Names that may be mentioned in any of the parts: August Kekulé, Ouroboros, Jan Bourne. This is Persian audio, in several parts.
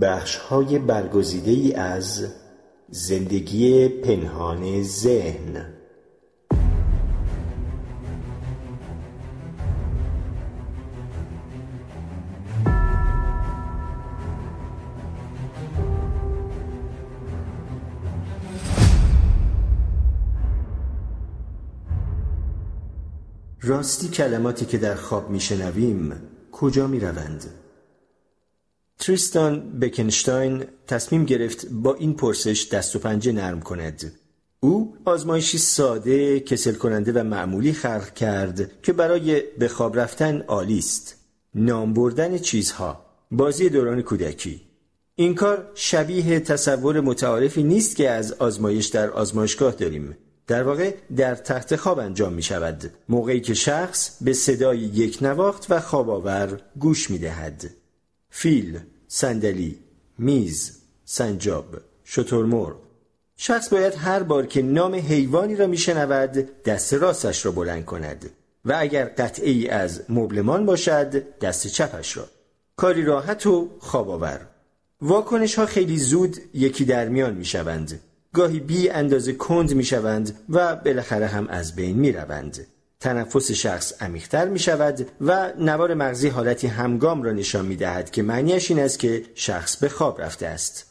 بخش‌های برگزیده‌ای از زندگی پنهان ذهن. راستی کلماتی که در خواب میشنویم کجا میروند؟ تریستان بکنشتاین تصمیم گرفت با این پرسش دست و پنجه نرم کند. او آزمایشی ساده، کسل کننده و معمولی خلق کرد که برای به خواب رفتن عالی است. نام بردن چیزها، بازی دوران کودکی. این کار شبیه تصور متعارفی نیست که از آزمایش در آزمایشگاه داریم. در واقع در تخت خواب انجام می شود، موقعی که شخص به صدای یک نواخت و خواباور گوش می دهد. فیل، صندلی، میز، سنجاب، شترمرغ. شخص باید هر بار که نام حیوانی را می شنود دست راستش را بلند کند و اگر قطعه ای از مبلمان باشد دست چپش را. کاری راحت و خواباور. واکنش ها خیلی زود یکی در میان می شوند. گاهی بی اندازه کند می شوند و بالاخره هم از بین می روند. تنفس شخص عمیق‌تر می شود و نوار مغزی حالتی همگام را نشان می دهد که معنیش این است که شخص به خواب رفته است.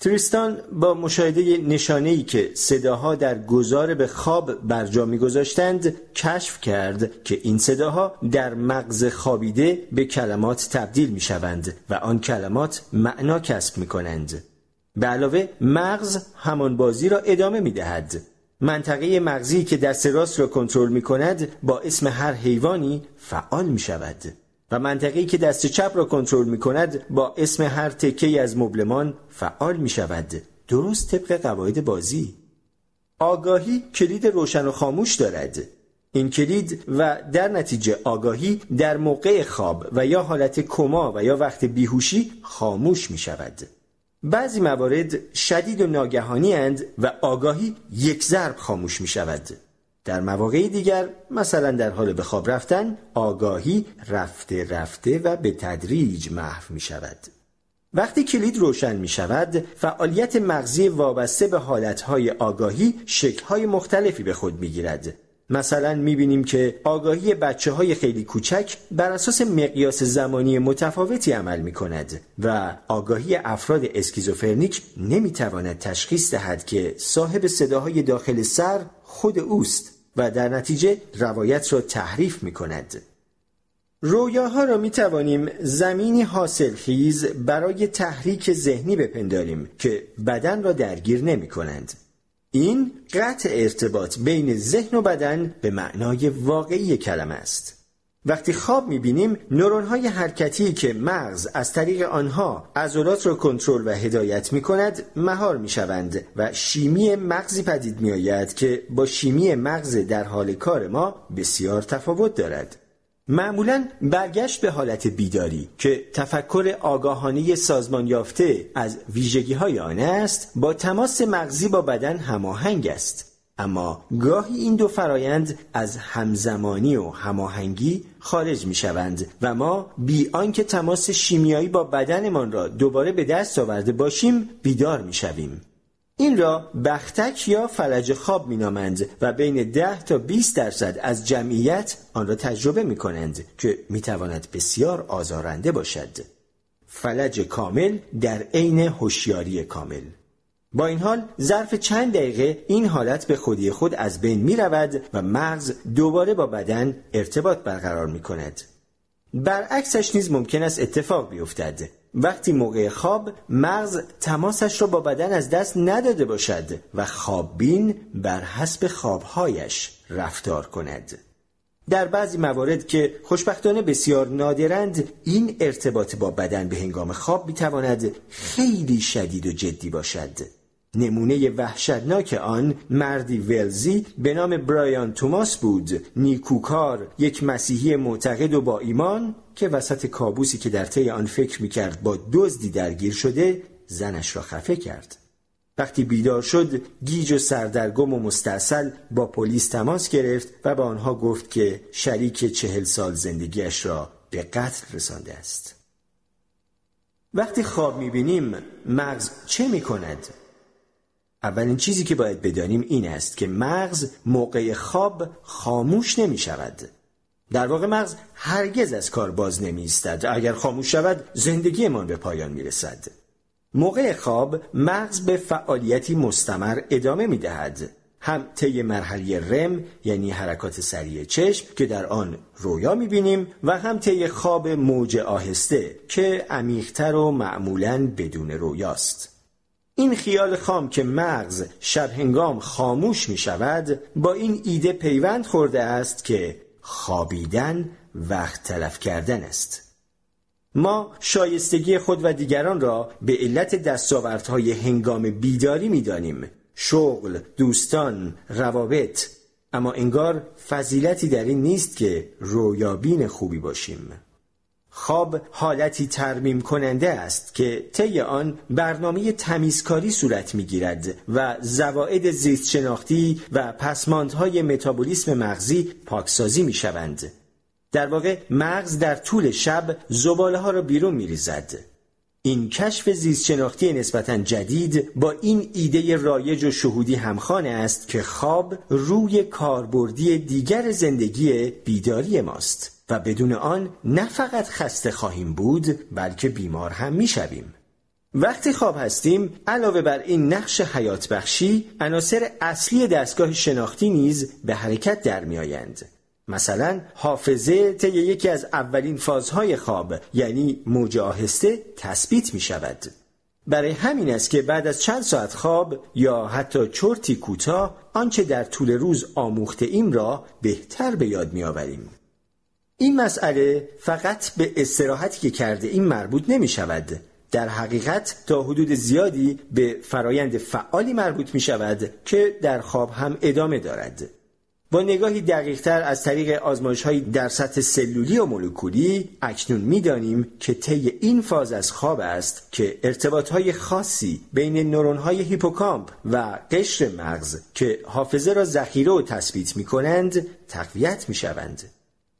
تریستان با مشاهده نشانه‌ای که صداها در گذار به خواب برجا می گذاشتند کشف کرد که این صداها در مغز خوابیده به کلمات تبدیل می شوند و آن کلمات معنا کسب می کنند. به علاوه مغز همان بازی را ادامه می دهد. منطقه مغزی که دست راست را کنترل می کند با اسم هر حیوانی فعال می شود و منطقه‌ای که دست چپ را کنترل می کند با اسم هر تکه‌ای از مبلمان فعال می شود، درست طبق قواعد بازی. آگاهی کلید روشن و خاموش دارد. این کلید و در نتیجه آگاهی در موقع خواب و یا حالت کما و یا وقت بیهوشی خاموش می شود. بعضی موارد شدید و ناگهانی اند و آگاهی یک ضرب خاموش می شود. در مواقع دیگر، مثلا در حال به خواب رفتن، آگاهی رفته رفته و به تدریج محو می شود. وقتی کلید روشن می شود، فعالیت مغزی وابسته به حالتهای آگاهی شکلهای مختلفی به خود می گیرد. مثلا می بینیم که آگاهی بچه های خیلی کوچک بر اساس مقیاس زمانی متفاوتی عمل می کند و آگاهی افراد اسکیزوفرنیک نمی تواند تشخیص دهد که صاحب صداهای داخل سر خود اوست و در نتیجه روایت را تحریف می کند. رویاها را می توانیم زمینی حاصلخیز برای تحریک ذهنی بپنداریم که بدن را درگیر نمی کنند. این قطع ارتباط بین ذهن و بدن به معنای واقعی کلمه است. وقتی خواب می‌بینیم، نورون‌های حرکتی که مغز از طریق آنها عضلات را کنترل و هدایت می‌کند، مهار می‌شوند و شیمی مغزی پدید می‌آید که با شیمی مغز در حال کار ما بسیار تفاوت دارد. معمولاً برگشت به حالت بیداری که تفکر آگاهانه سازمان یافته از ویژگی‌های آن است، با تماس مغزی با بدن هماهنگ است. اما گاهی این دو فرایند از همزمانی و هماهنگی خارج می‌شوند و ما بی آنکه تماس شیمیایی با بدنمان را دوباره به دست آورده باشیم بیدار می‌شویم. این را بختک یا فلج خواب مینامند و بین 10 تا 20% از جمعیت آن را تجربه می کنند که می تواند بسیار آزارنده باشد. فلج کامل در عین هوشیاری کامل. با این حال ظرف چند دقیقه این حالت به خودی خود از بین می رود و مغز دوباره با بدن ارتباط برقرار می کند. برعکسش نیز ممکن است اتفاق بیفتد. وقتی موقع خواب مغز تماسش را با بدن از دست نداده باشد و خواببین بر حسب خوابهایش رفتار کند. در بعضی موارد که خوشبختانه بسیار نادرند، این ارتباط با بدن به هنگام خواب میتواند خیلی شدید و جدی باشد. نمونه وحشتناک آن مردی ولزی به نام برایان توماس بود، نیکوکار، یک مسیحی معتقد و با ایمان، که وسط کابوسی که در طی آن فکر می‌کرد با دزدی درگیر شده، زنش را خفه کرد. وقتی بیدار شد، گیج و سردرگم و مستاصل با پلیس تماس گرفت و با آنها گفت که شریک 40 سال زندگیش را به قتل رسانده است. وقتی خواب میبینیم مغز چه میکند؟ اولین چیزی که باید بدانیم این است که مغز موقع خواب خاموش نمیشود. در واقع مغز هرگز از کار باز نمی‌ایستد. اگر خاموش شود زندگیمان به پایان میرسد. موقع خواب مغز به فعالیتی مستمر ادامه میدهد، هم طی مرحله رم یعنی حرکات سریع چشم که در آن رویا میبینیم و هم طی خواب موج آهسته که عمیق‌تر و معمولاً بدون رویاست. این خیال خام که مغز شب هنگام خاموش میشود با این ایده پیوند خورده است که خوابیدن وقت تلف کردن است. ما شایستگی خود و دیگران را به علت دستاوردهای هنگام بیداری می‌دانیم، شغل، دوستان، روابط، اما انگار فضیلتی در این نیست که رویابین خوبی باشیم. خواب حالتی ترمیم کننده است که طی آن برنامه تمیزکاری صورت می‌گیرد و زوائد زیستشناختی و پسماندهای متابولیسم مغزی پاکسازی می‌شوند. در واقع مغز در طول شب زباله‌ها را بیرون می‌ریزد. این کشف زیستشناختی نسبتاً جدید با این ایده رایج و شهودی همخوان است که خواب روی کاربردی دیگر زندگی بیداری ماست و بدون آن نه فقط خسته خواهیم بود بلکه بیمار هم میشویم. وقتی خواب هستیم علاوه بر این نقش حیات بخشی، عناصر اصلی دستگاه شناختی نیز به حرکت در می آیند. مثلا حافظه طی یکی از اولین فازهای خواب یعنی موج آهسته تثبیت می شود. برای همین است که بعد از چند ساعت خواب یا حتی چرتی کوتاه آنچه در طول روز آموخته ایم را بهتر به یاد می آوریم. این مسئله فقط به استراحتی که کرده این مربوط نمی شود. در حقیقت تا حدود زیادی به فرایند فعالی مربوط می شود که در خواب هم ادامه دارد. با نگاهی دقیق‌تر از طریق آزمایش‌های در سطح سلولی و مولکولی اکنون می‌دانیم که طی این فاز از خواب است که ارتباط‌های خاصی بین نورون‌های هیپوکامپ و قشر مغز که حافظه را ذخیره و تثبیت می‌کنند تقویت می‌شوند.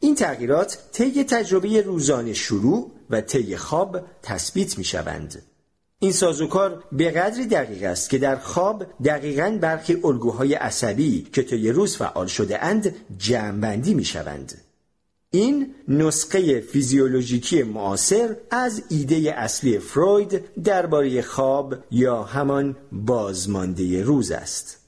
این تغییرات طی تجربه روزانه شروع و طی خواب تثبیت می‌شوند. این سازوکار به قدری دقیق است که در خواب دقیقاً برخی الگوهای عصبی که طی روز فعال شده اند جمع‌بندی می‌شوند. این نسخه فیزیولوژیکی معاصر از ایده اصلی فروید درباره خواب یا همان بازمانده روز است.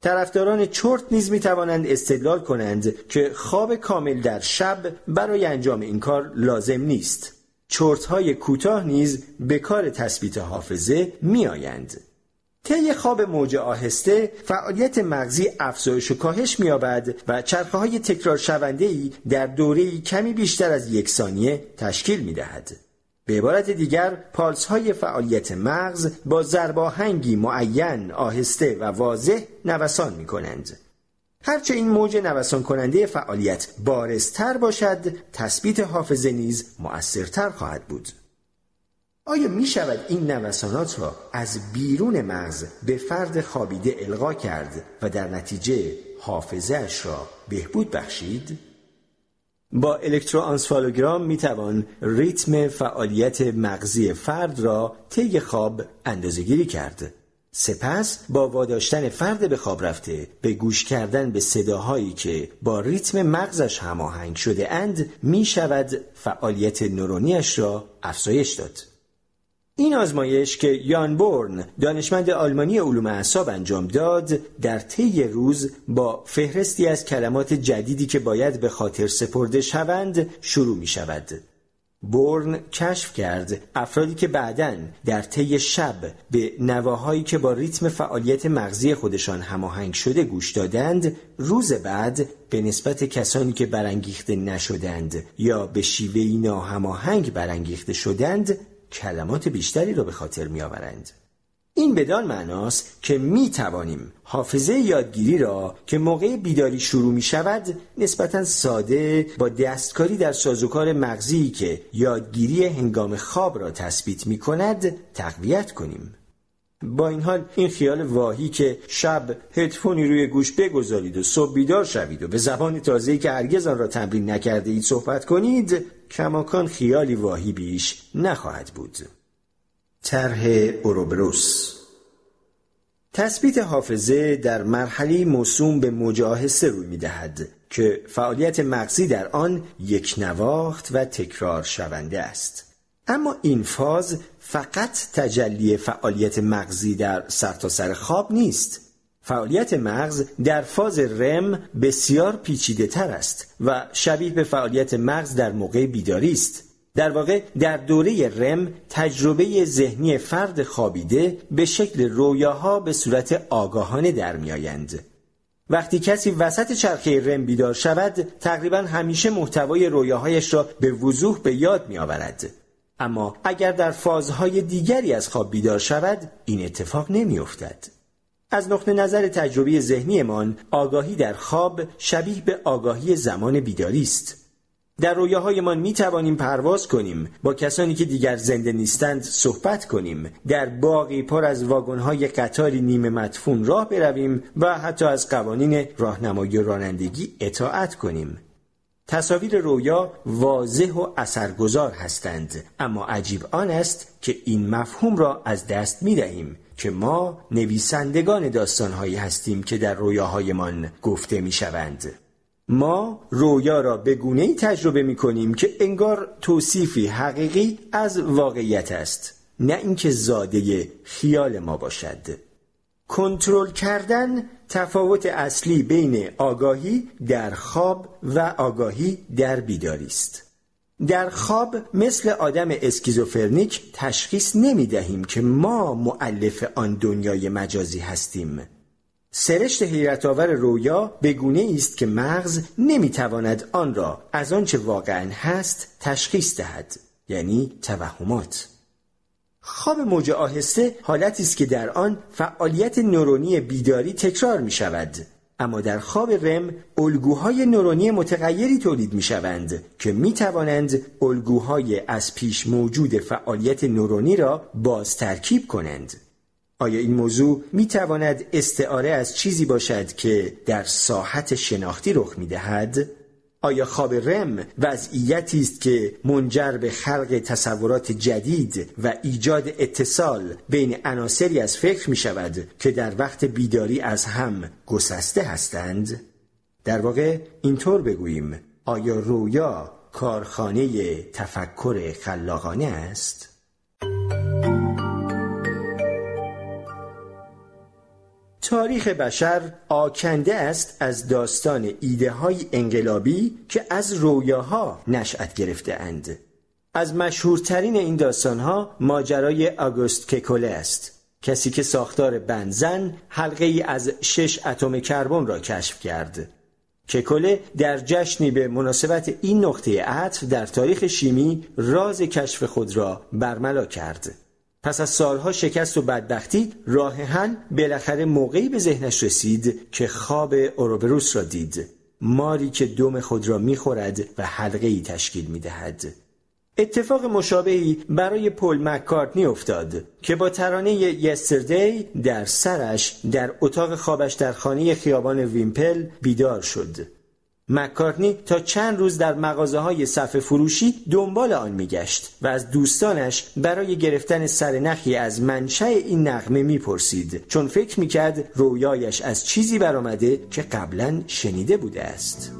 طرفداران چرت نیز می‌توانند استدلال کنند که خواب کامل در شب برای انجام این کار لازم نیست. چرت‌های کوتاه نیز به کار تثبیت حافظه می‌آیند. طی خواب موج آهسته فعالیت مغزی افزایش و کاهش می‌یابد و چرخه‌های تکرار شونده‌ای در دوره‌ای کمی بیشتر از یک ثانیه تشکیل می‌دهد. به عبارت دیگر پالس‌های فعالیت مغز با ضرباهنگی معین، آهسته و واضح نوسان می‌کنند. هرچه این موج نوسان کننده فعالیت بارزتر باشد، تثبیت حافظه نیز مؤثرتر خواهد بود. آیا می شود این نوسانات را از بیرون مغز به فرد خوابیده القا کرد و در نتیجه حافظه اش را بهبود بخشید؟ با الکتروآنسفالوگرام می توان ریتم فعالیت مغزی فرد را طی خواب اندازه‌گیری کرد. سپس با واداشتن فرد به خواب رفته به گوش کردن به صداهایی که با ریتم مغزش هماهنگ شده اند می شود فعالیت نورونیش را افزایش داد. این آزمایش که یان بورن دانشمند آلمانی علوم اعصاب انجام داد در طی روز با فهرستی از کلمات جدیدی که باید به خاطر سپرده شوند شروع می شود. بورن کشف کرد افرادی که بعداً در طی شب به نواهایی که با ریتم فعالیت مغزی خودشان هماهنگ شده گوش دادند، روز بعد به نسبت کسانی که برانگیخته نشدند یا به شیوهی ناهماهنگ برانگیخته شدند کلمات بیشتری را به خاطر می‌آورند. این بدان معناست که می توانیم حافظه یادگیری را که موقع بیداری شروع می شود نسبتاً ساده با دستکاری در سازوکار مغزی که یادگیری هنگام خواب را تثبیت می کند تقویت کنیم. با این حال این خیال واهی که شب هدفونی روی گوش بگذارید و صبح بیدار شوید و به زبان تازه‌ای که هرگز آن را تمرین نکرده اید صحبت کنید کماکان خیالی واهی بیش نخواهد بود. طرح اوروبروس. تثبیت حافظه در مرحله موسوم به مجاهزه روی می‌دهد که فعالیت مغزی در آن یکنواخت و تکرار شونده است. اما این فاز فقط تجلی فعالیت مغزی در سرتاسر خواب نیست. فعالیت مغز در فاز رم بسیار پیچیده تر است و شبیه به فعالیت مغز در موقع بیداری است. در واقع در دوره رم تجربه ذهنی فرد خوابیده به شکل رویاها به صورت آگاهانه در می آیند. وقتی کسی وسط چرخه رم بیدار شود تقریبا همیشه محتوای رویاهایش را به وضوح به یاد می آورد. اما اگر در فازهای دیگری از خواب بیدار شود این اتفاق نمی افتد. از نقطه نظر تجربه ذهنی من آگاهی در خواب شبیه به آگاهی زمان بیداری است. در رویاهایمان می توانیم پرواز کنیم، با کسانی که دیگر زنده نیستند صحبت کنیم، در باغی پر از واگن‌های قطاری نیمه مدفون راه برویم و حتی از قوانین راهنمایی و رانندگی اطاعت کنیم. تصاویر رویا واضح و اثرگذار هستند، اما عجیب آن است که این مفهوم را از دست می دهیم که ما نویسندگان داستان‌هایی هستیم که در رویاهایمان گفته می شوند. ما رویا را به گونه‌ای تجربه می‌کنیم که انگار توصیفی حقیقی از واقعیت است، نه اینکه زاده خیال ما باشد. کنترل کردن تفاوت اصلی بین آگاهی در خواب و آگاهی در بیداری است. در خواب مثل آدم اسکیزوفرنیک تشخیص نمی‌دهیم که ما مؤلف آن دنیای مجازی هستیم. سرشت حیرت‌آور رویا به گونه‌ای است که مغز نمی‌تواند آن را از آنچه واقعاً هست تشخیص دهد، یعنی توهمات. خواب موج آهسته حالتی است که در آن فعالیت نورونی بیداری تکرار می‌شود، اما در خواب رم الگوهای نورونی متغیری تولید می‌شوند که می‌توانند الگوهای از پیش موجود فعالیت نورونی را باز ترکیب کنند. آیا این موضوع میتواند استعاره از چیزی باشد که در ساحت شناختی رخ میدهد؟ آیا خواب رم وضعیتی است که منجر به خلق تصورات جدید و ایجاد اتصال بین عناصری از فکر میشود که در وقت بیداری از هم گسسته هستند؟ در واقع اینطور بگوییم، آیا رویا کارخانه تفکر خلاقانه است؟ تاریخ بشر آکنده است از داستان ایده‌های انقلابی که از رویاها نشأت گرفته اند. از مشهورترین این داستانها ماجرای آگوست ککوله است، کسی که ساختار بنزن حلقه‌ای از 6 اتم کربن را کشف کرد. ککوله در جشنی به مناسبت این نقطه عطف در تاریخ شیمی راز کشف خود را برملا کرد. پس از سالها شکست و بدبختی راه حل بالاخره موقعی به ذهنش رسید که خواب اوروبروس را دید، ماری که دم خود را می‌خورد و حلقه‌ای تشکیل می‌دهد. اتفاق مشابهی برای پل مکارتنی افتاد که با ترانه یستردی در سرش در اتاق خوابش در خانه خیابان ویمپل بیدار شد. مکارتنی تا چند روز در مغازه‌های صفحه فروشی دنبال آن می‌گشت و از دوستانش برای گرفتن سرنخی از منشأ این نغمه می‌پرسید، چون فکر می‌کرد رویایش از چیزی برآمده که قبلاً شنیده بوده است.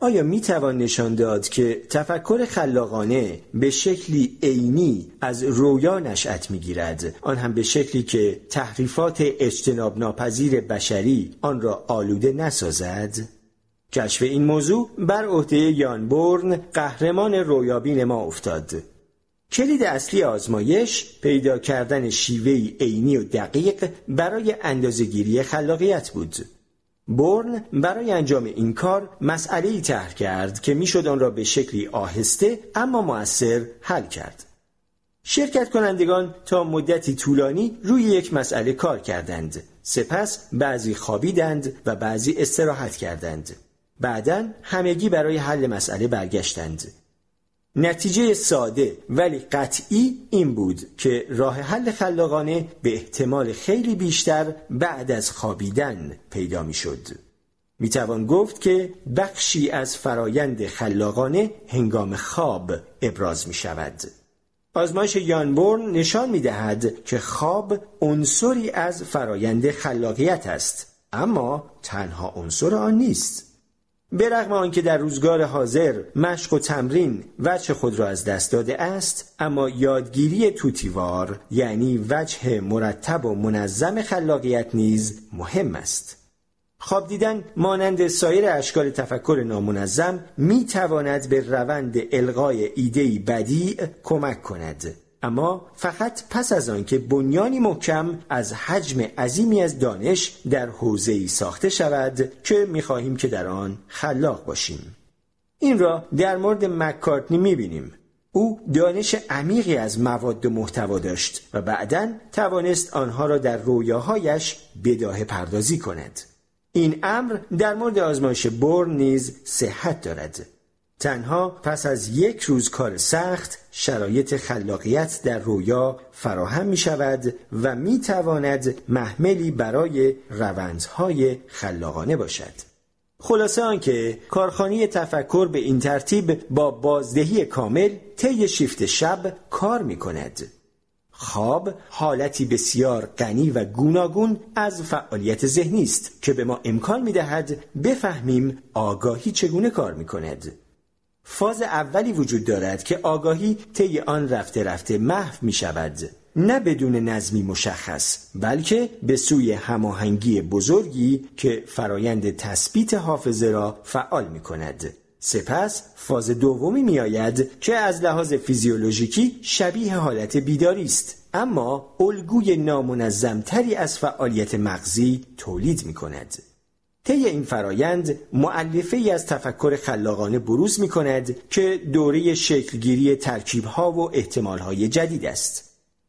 آیا میتوان نشان داد که تفکر خلاقانه به شکلی عینی از رویا نشأت میگیرد، آن هم به شکلی که تحریفات اجتناب ناپذیر بشری آن را آلوده نسازد؟ کشف این موضوع بر عهده یان بورن، قهرمان رویابین ما افتاد. کلید اصلی آزمایش پیدا کردن شیوهی عینی و دقیق برای اندازه‌گیری خلاقیت بود. بورن برای انجام این کار مسئله‌ای طرح کرد که میشد آن را به شکلی آهسته اما مؤثر حل کرد. شرکت کنندگان تا مدتی طولانی روی یک مسئله کار کردند. سپس بعضی خوابیدند و بعضی استراحت کردند. بعداً همگی برای حل مسئله برگشتند. نتیجه ساده ولی قطعی این بود که راه حل خلاقانه به احتمال خیلی بیشتر بعد از خوابیدن پیدا می‌شد. می‌توان گفت که بخشی از فرایند خلاقانه هنگام خواب ابراز می‌شود. آزمایش یان بورن نشان می‌دهد که خواب عنصری از فرایند خلاقیت است، اما تنها عنصر آن نیست. به رغم آنکه در روزگار حاضر مشق و تمرین وجه خود را از دست داده است، اما یادگیری توتیوار یعنی وجه مرتب و منظم خلاقیت نیز مهم است. خواب دیدن مانند سایر اشکال تفکر نامنظم می تواند به روند القای ایده‌ای بدیع کمک کند، اما فقط پس از آن که بنیانی محکم از حجم عظیمی از دانش در حوزه‌ای ساخته شود که می‌خواهیم که در آن خلاق باشیم. این را در مورد مکارتنی می‌بینیم. او دانش عمیقی از مواد و محتوا داشت و بعداً توانست آنها را در رویاهایش بداهه پردازی کند. این امر در مورد آزمایش بورن نیز صحت دارد. تنها پس از یک روز کار سخت شرایط خلاقیت در رویا فراهم می شود و می تواند محملی برای روندهای خلاقانه باشد. خلاصه آنکه کارخانه تفکر به این ترتیب با بازدهی کامل طی شیفت شب کار می کند. خواب حالتی بسیار غنی و گوناگون از فعالیت ذهنی است که به ما امکان می دهد بفهمیم آگاهی چگونه کار می کند. فاز اولی وجود دارد که آگاهی طی آن رفته رفته محو می شود، نه بدون نظمی مشخص، بلکه به سوی هماهنگی بزرگی که فرایند تثبیت حافظه را فعال می کند. سپس فاز دومی می آید که از لحاظ فیزیولوژیکی شبیه حالت بیداری است، اما الگوی نامنظمتری از فعالیت مغزی تولید می کند. طی این فرایند مؤلفه‌ای از تفکر خلاقانه بروز می کند که دوره شکلگیری ترکیب‌ها و احتمال‌های جدید است.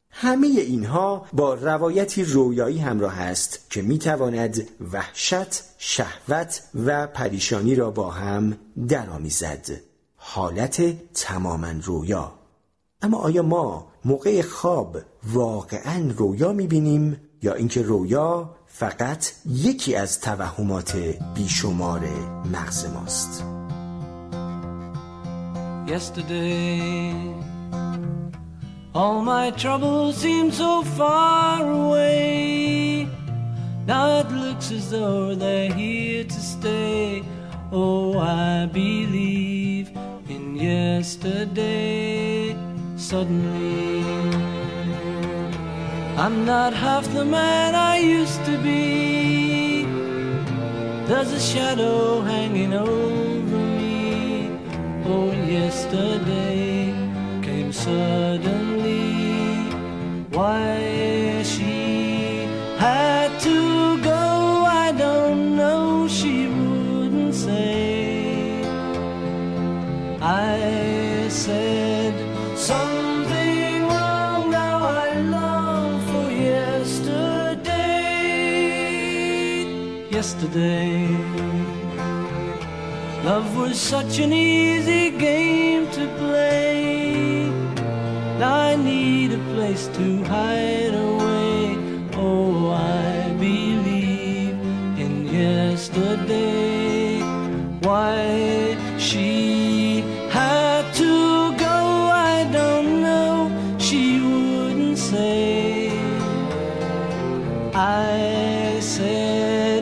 همه اینها با روایتی رویایی همراه است که می تواند وحشت، شهوت و پریشانی را با هم درآمیزد. حالت تماماً رویا. اما آیا ما موقع خواب واقعاً رویا می بینیم یا اینکه رویا فقط یکی از توهمات بیشمار مغز ماست؟ Yesterday all my troubles seem so far away. Now it looks as though they're here to stay. Oh, I believe in yesterday. Suddenly I'm not half the man I used to be. There's a shadow hanging over me. Oh, yesterday came suddenly. Why she had to go, I don't know, she wouldn't say. I said something wrong, now I long for yesterday. Yesterday, love was such an easy game to play. I need a place to hide away. Oh, I believe in yesterday. Why she had to go, I don't know, she wouldn't say. I said